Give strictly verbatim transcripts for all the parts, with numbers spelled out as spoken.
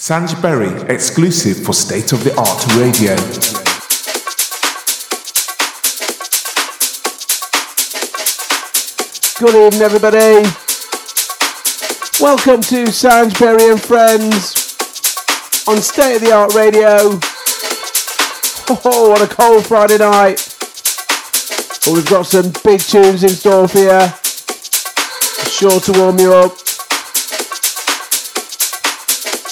Sanjiv Berry, exclusive for State of the Art Radio. Good evening, everybody. Welcome to Sanjiv Berry and Friends on State of the Art Radio. Oh, what a cold Friday night. But we've got some big tunes in store for you. Sure to warm you up.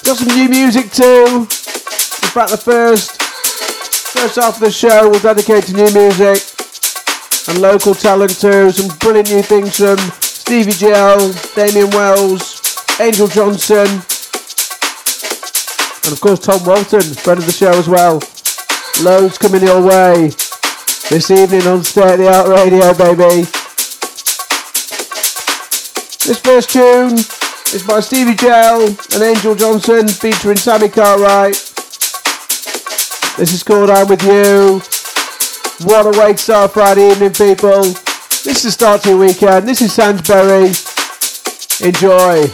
Got some new music too. In fact, the first first half of the show will dedicate to new music and local talent too. Some brilliant new things from Stevie Gill, Damien Wells, Angel Johnson, and of course Tom Walton, friend of the show as well. Loads coming your way this evening on State of the Art Radio, baby. This first tune. It's by Stevie Gill and Angel Johnson featuring Sammy Cartwright. This is called I'm With You. What a way to start Friday evening, people. This is the start to your weekend. This is Sandsbury. Enjoy.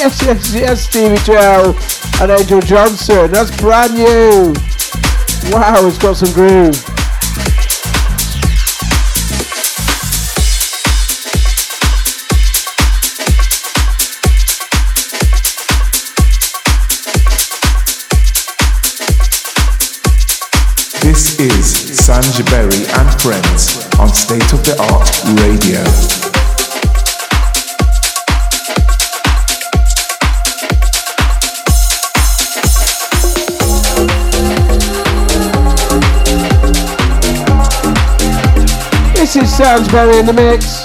yes, yes, yes, Stevie Gill and Angel Johnson. That's brand new. Wow, it's got some groove. This is Sanjiv Berry and Friends on State of the Art Radio. This is Soundsbury in the mix.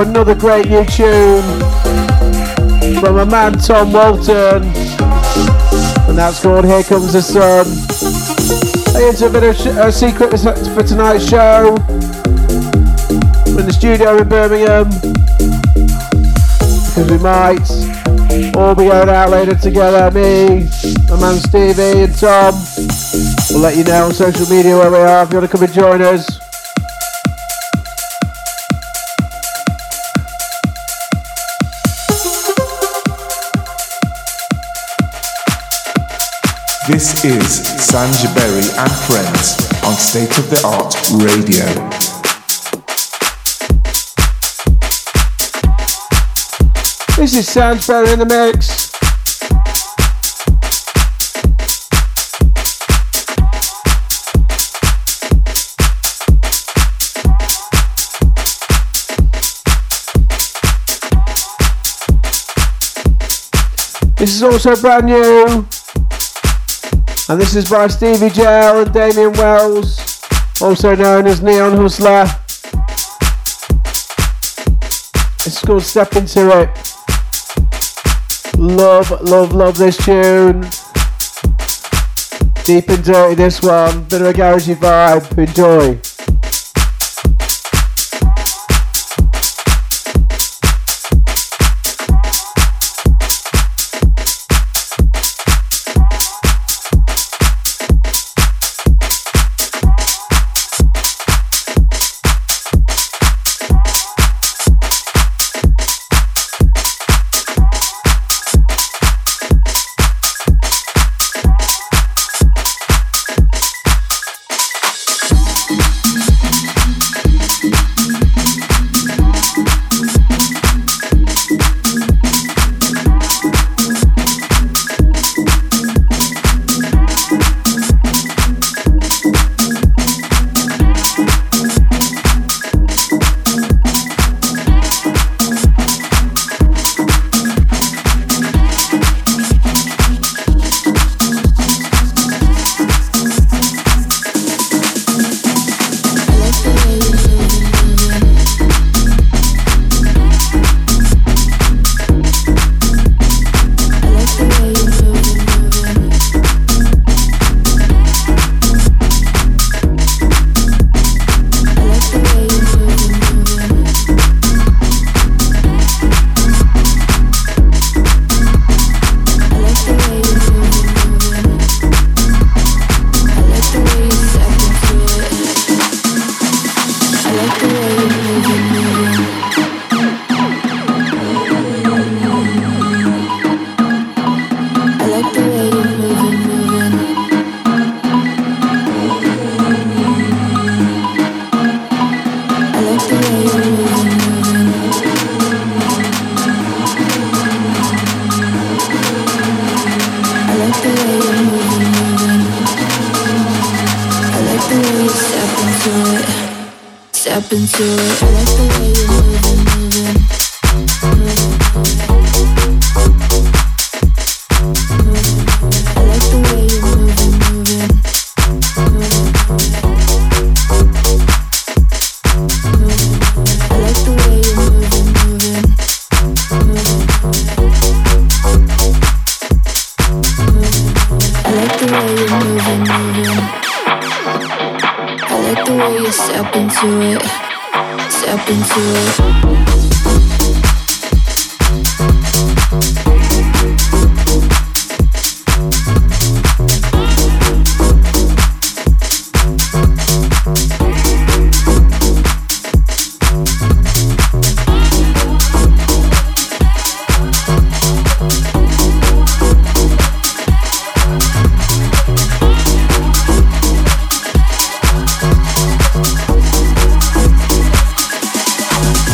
Another great new tune from a man, Tom Walton, and that's called Here Comes the Sun. Here's a bit of sh- a secret for tonight's show. We're in the studio in Birmingham because we might all be going out later together. Me, my man Stevie and Tom. We'll let you know on social media where we are if you want to come and join us. This is Sanjiv Berry and Friends on State of the Art Radio. This is Sanjiv Berry in the mix. This is also brand new, and this is by Stevie Gill and Damien Wells, also known as Neon Hustler. It's called Step Into It. Love, love, love this tune. Deep and dirty this one, bit of a garagey vibe, enjoy.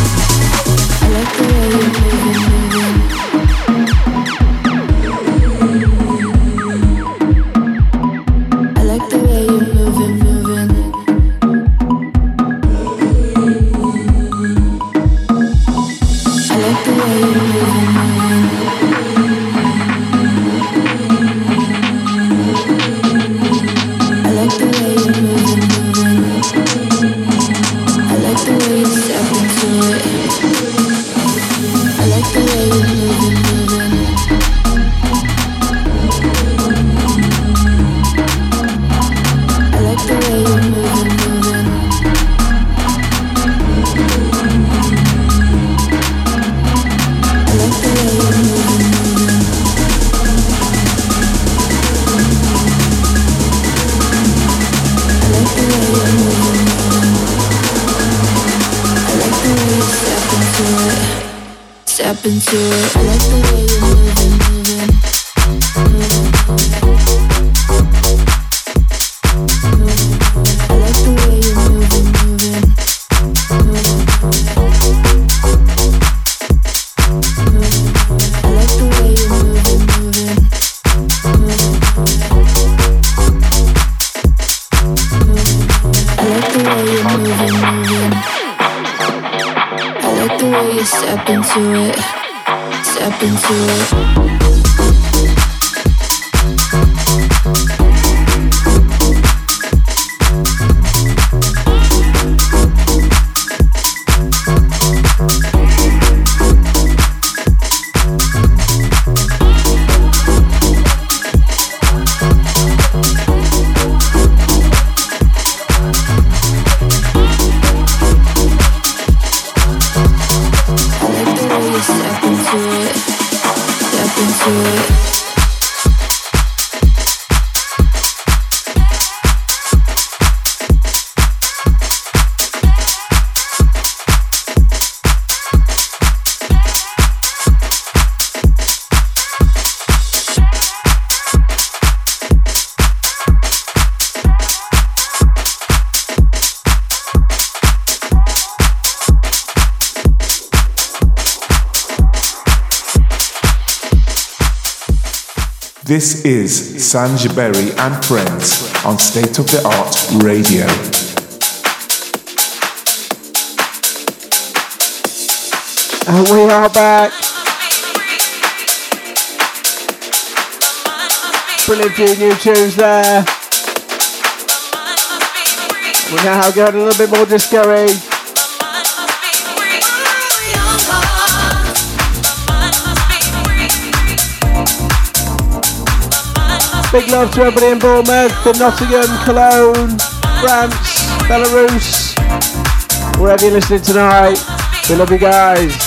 We'll be right back. Step into it, step into it. This is Sanjiv Berry and Friends on State of the Art Radio. And we are back. Brilliant few new tunes there. We're now going a little bit more disco-y. Big love to everybody in Bournemouth, in Nottingham, Cologne, France, Belarus, wherever you're listening tonight. We love you guys.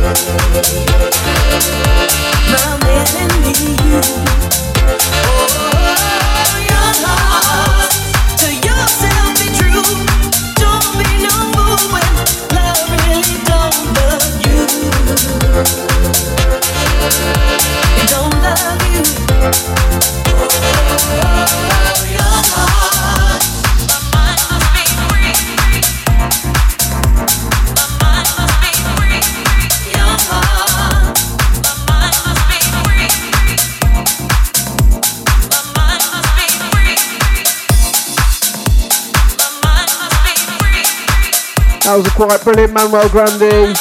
Thank you. That was quite brilliant, Manuel Grande.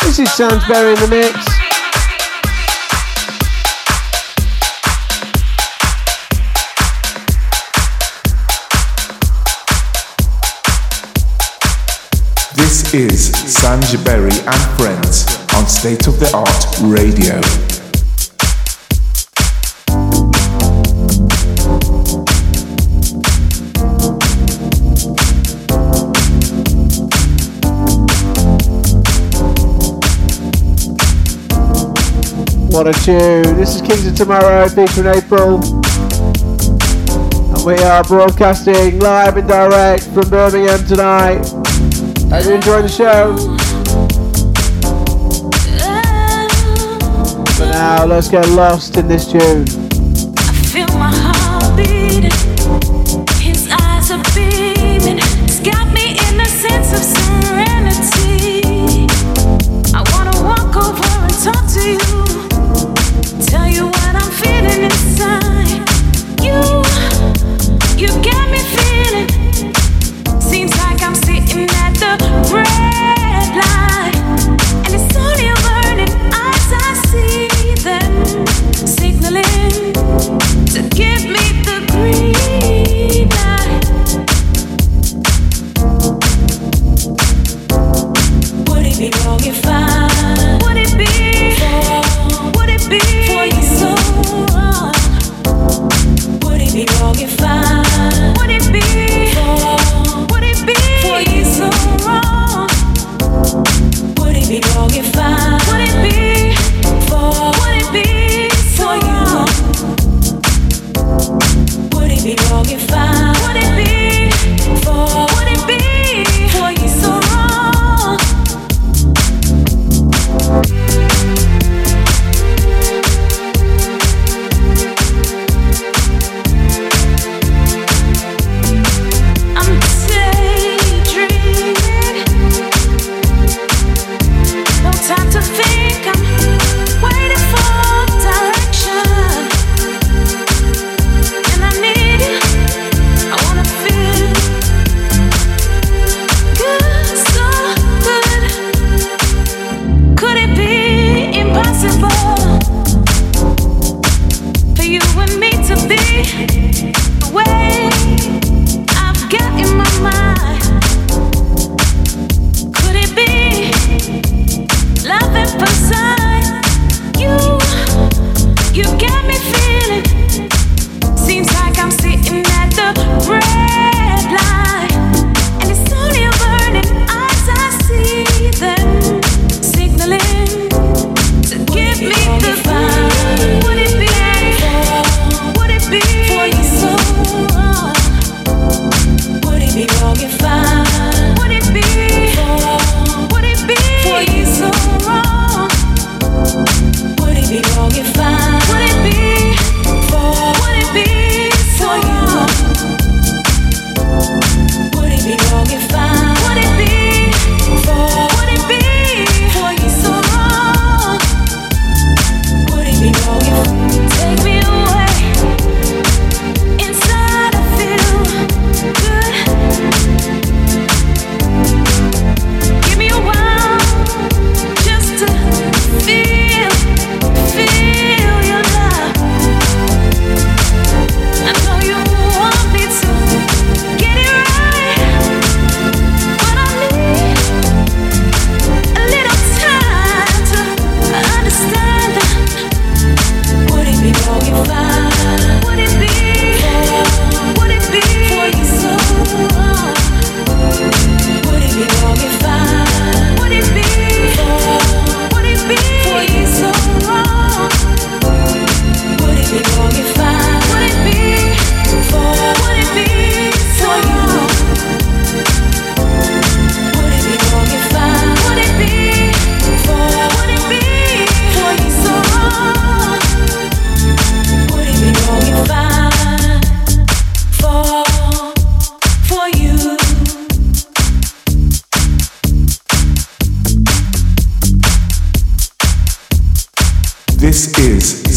This is Sanjiv Berry in the mix. This is Sanjiv Berry and Friends on State of the Art Radio. What a tune. This is Kings of Tomorrow featuring April. And we are broadcasting live and direct from Birmingham tonight. Hope you enjoy the show. For now, let's get lost in this tune. I feel my heart beating. His eyes are beaming. It's got me in a sense of serenity. I wanna walk over and talk to you. Tell you what I'm feeling inside. You, you got me feeling. Seems like I'm sitting at the red light, and it's only your burning eyes I see them signaling to give me the green light. Would it be wrong if I? Would it be? For, would it be for you so wrong? Would it be wrong if I? Would it be? For, would it be? For you so wrong. Would it be wrong if I? Would it be for? Would it be for you? Would it be wrong if I? Would it be for? Would it be for you so wrong?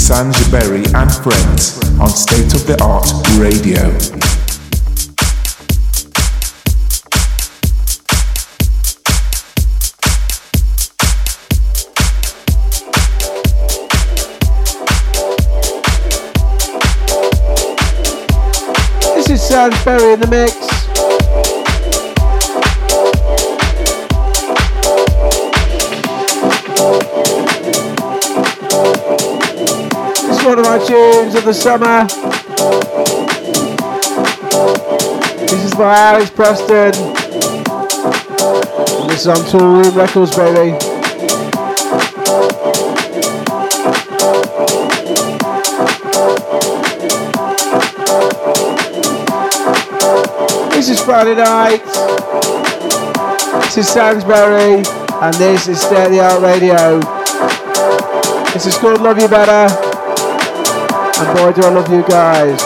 Sanjiv Berry and Friends on State of the Art Radio. Sanjiv Berry in the mix. It's one of my tunes of the summer. This is by Alex Preston. And this is on Tool Room Records, baby. This is Friday night, this is Sandsbury, and this is State of the Art Radio. This is called Love You Better, and boy do I love you guys.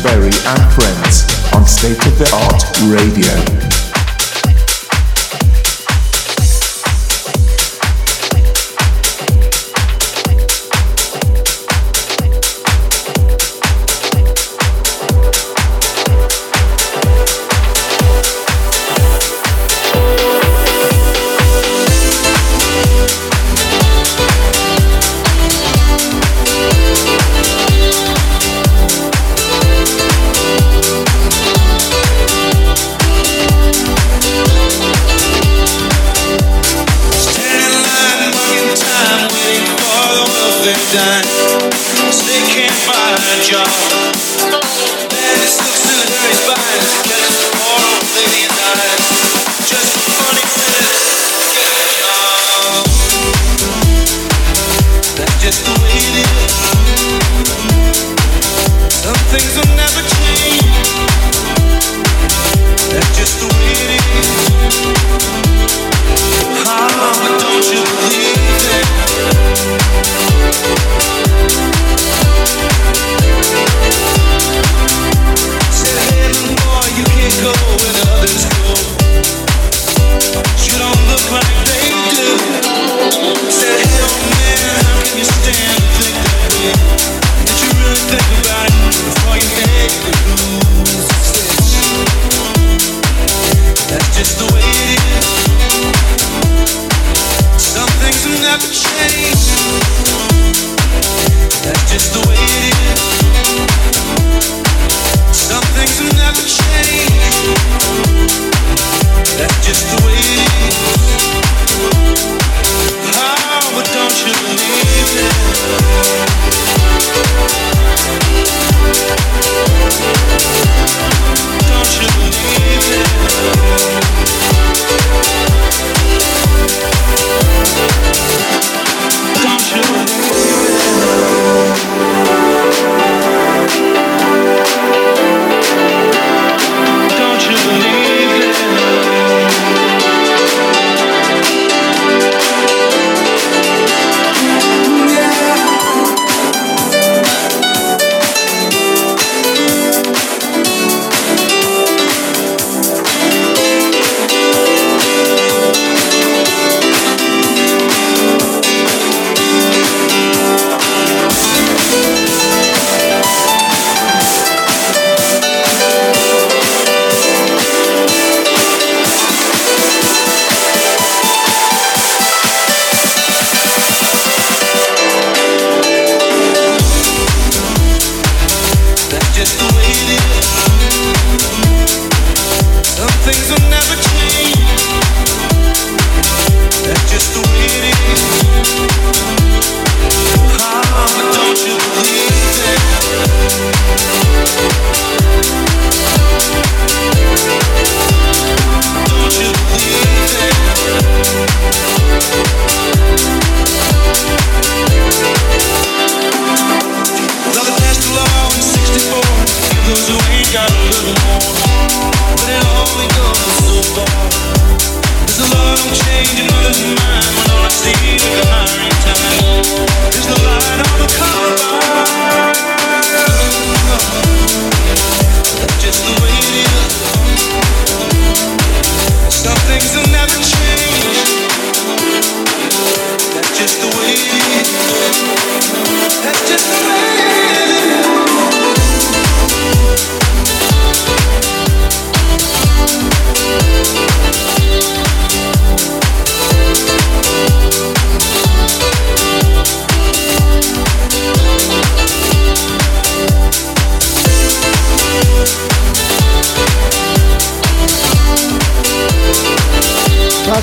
Berry and friends on State of the Art Radio. Cause they can't find a job. Daddy slips in the hurry's vines, catches a poor old lady and dies. Just for funny minutes, get a job. That's just the way it is. Some things will never change. That's just the way it is. How, but don't you believe it? Said, hey, boy, you can't go when others go. You don't look like they do. Said, hey, oh man, how can you stand and think that way? Did you really think about it before you made the rules? That's just the way it is. Some things will never change. That's just the way it is. Some things will never change. That's just the way it is. How, but don't you believe it? Don't you believe it? Don't you believe it? Don't you believe it?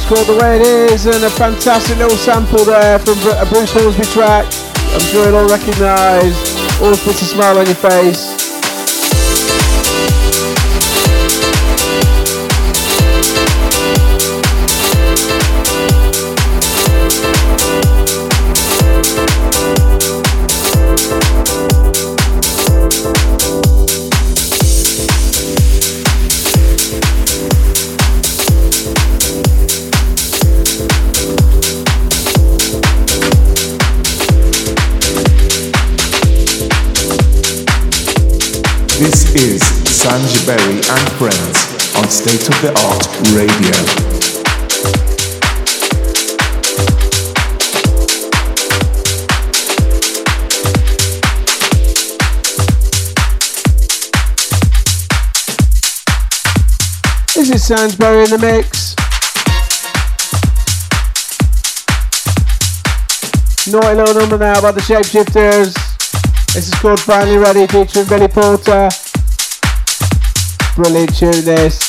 Called The Way It Is, and a fantastic little sample there from a Bruce Hornsby track. I'm sure you'll all recognise. Always puts a smile on your face. This is Sanjiv Berry and Friends on State of the Art Radio. This is Sanjiv in the mix. Naughty little number now by the Shapeshifters. This is called Finally Ready, featuring Billy Porter. Brilliant tune this.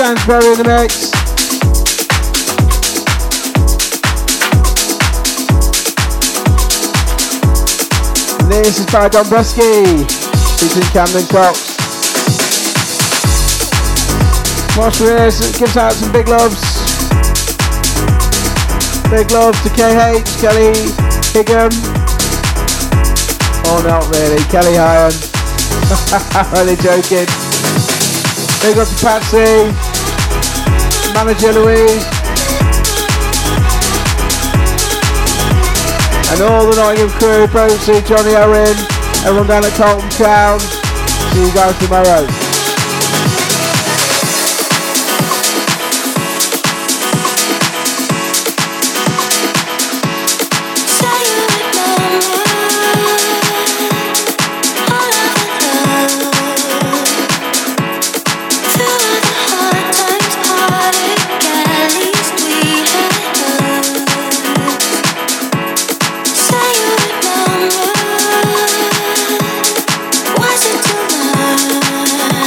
Sandsbury in the mix. This is by Dombruski, featuring Camden Cox. Marshall is, gives out some big loves. Big loves to K H, Kelly Higgum. Oh, not really, Kelly Iron. Only joking. Big up to Patsy. Manager Louise and all the Nottingham crew, Patsy, Johnny Arendt, everyone down at Colton Town. See you guys tomorrow. Thank you.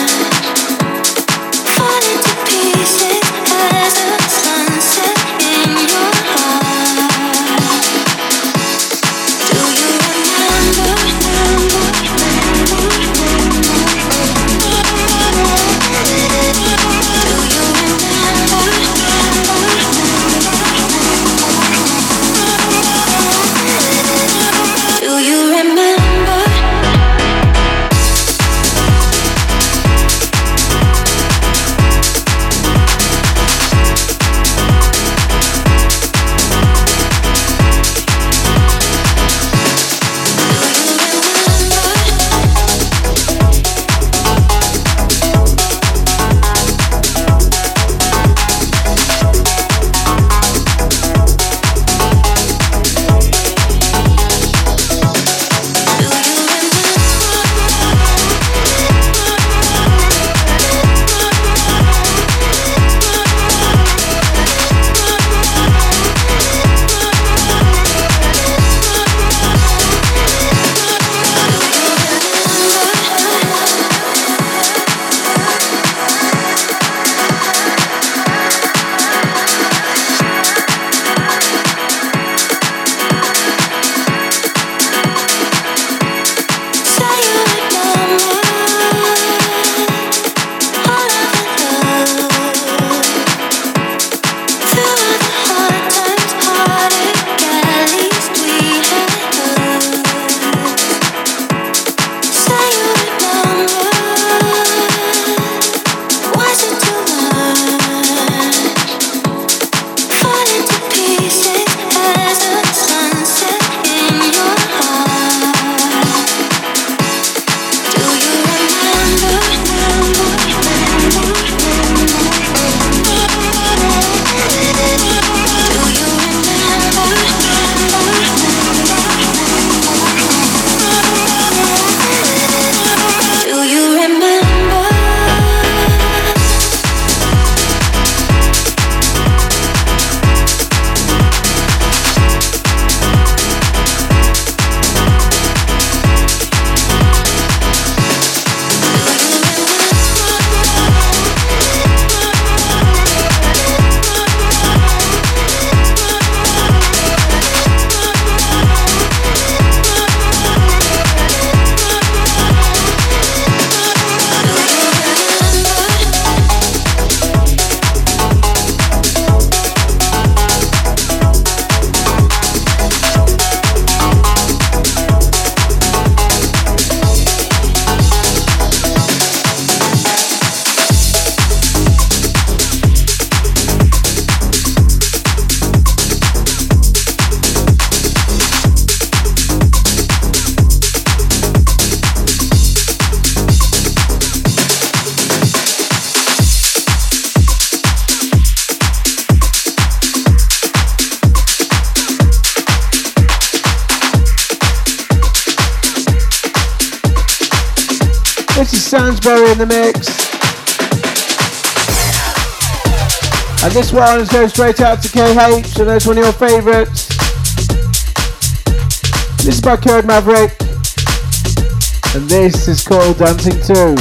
Soundsbury in the mix. And this one goes straight out to K H, so that's one of your favourites. This is by Kurt Maverick, and this is called Dancing Too.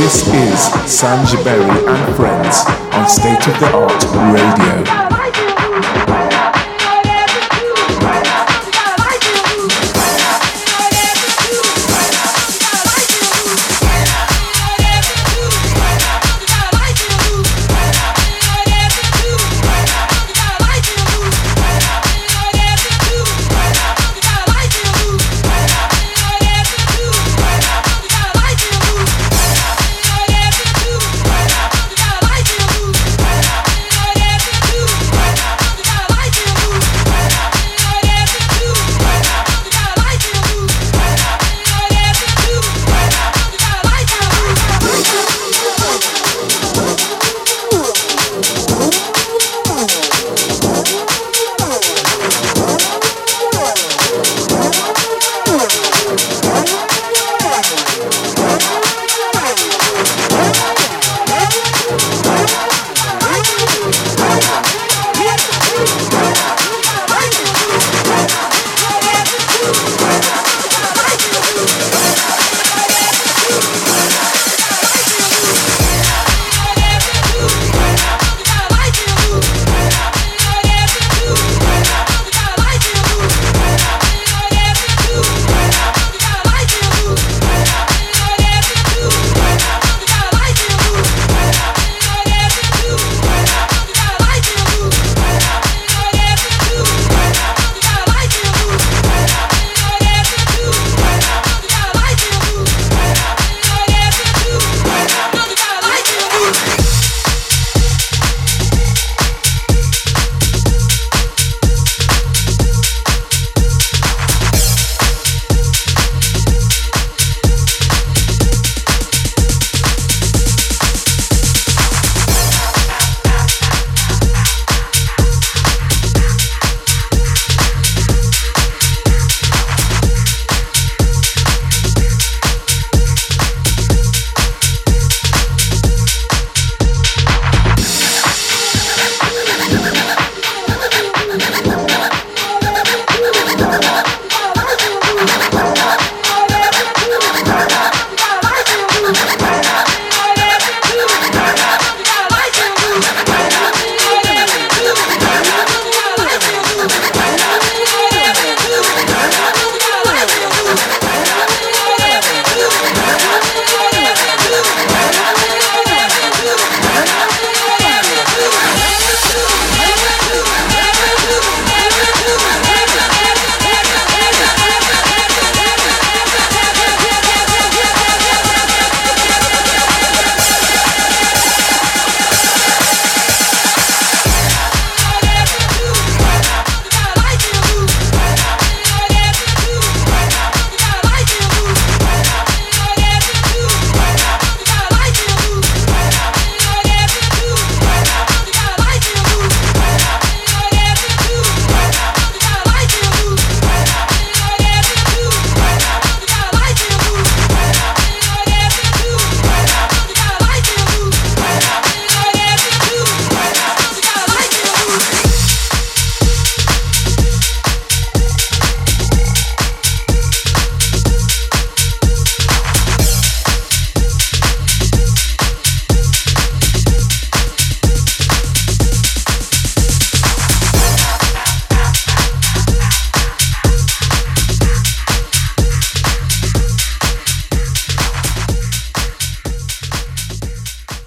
This is Sanjiv Berry and Friends on State of the Art Radio.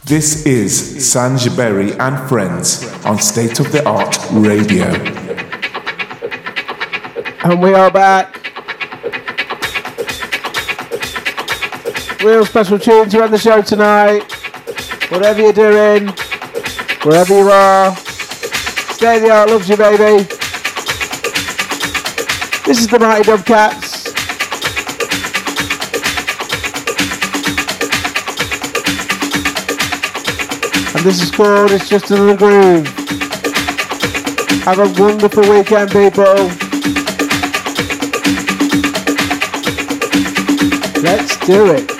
This is Sanjiv Berry and Friends on State of the Art Radio. And we are back. Real special tune to end the show tonight. Whatever you're doing, wherever you are, State of the Art loves you, baby. This is the Mighty Dub Cats. And this is called It's Just Another Groove. Have a wonderful weekend, people. Let's do it.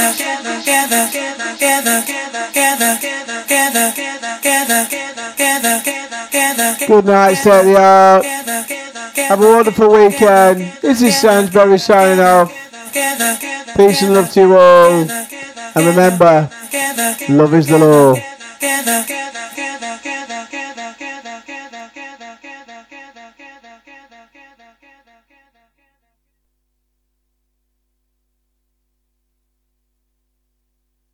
Good night, State of the Art. Have a wonderful weekend. This is Sanjiv signing off. Peace and love to you all. And remember, love is the law.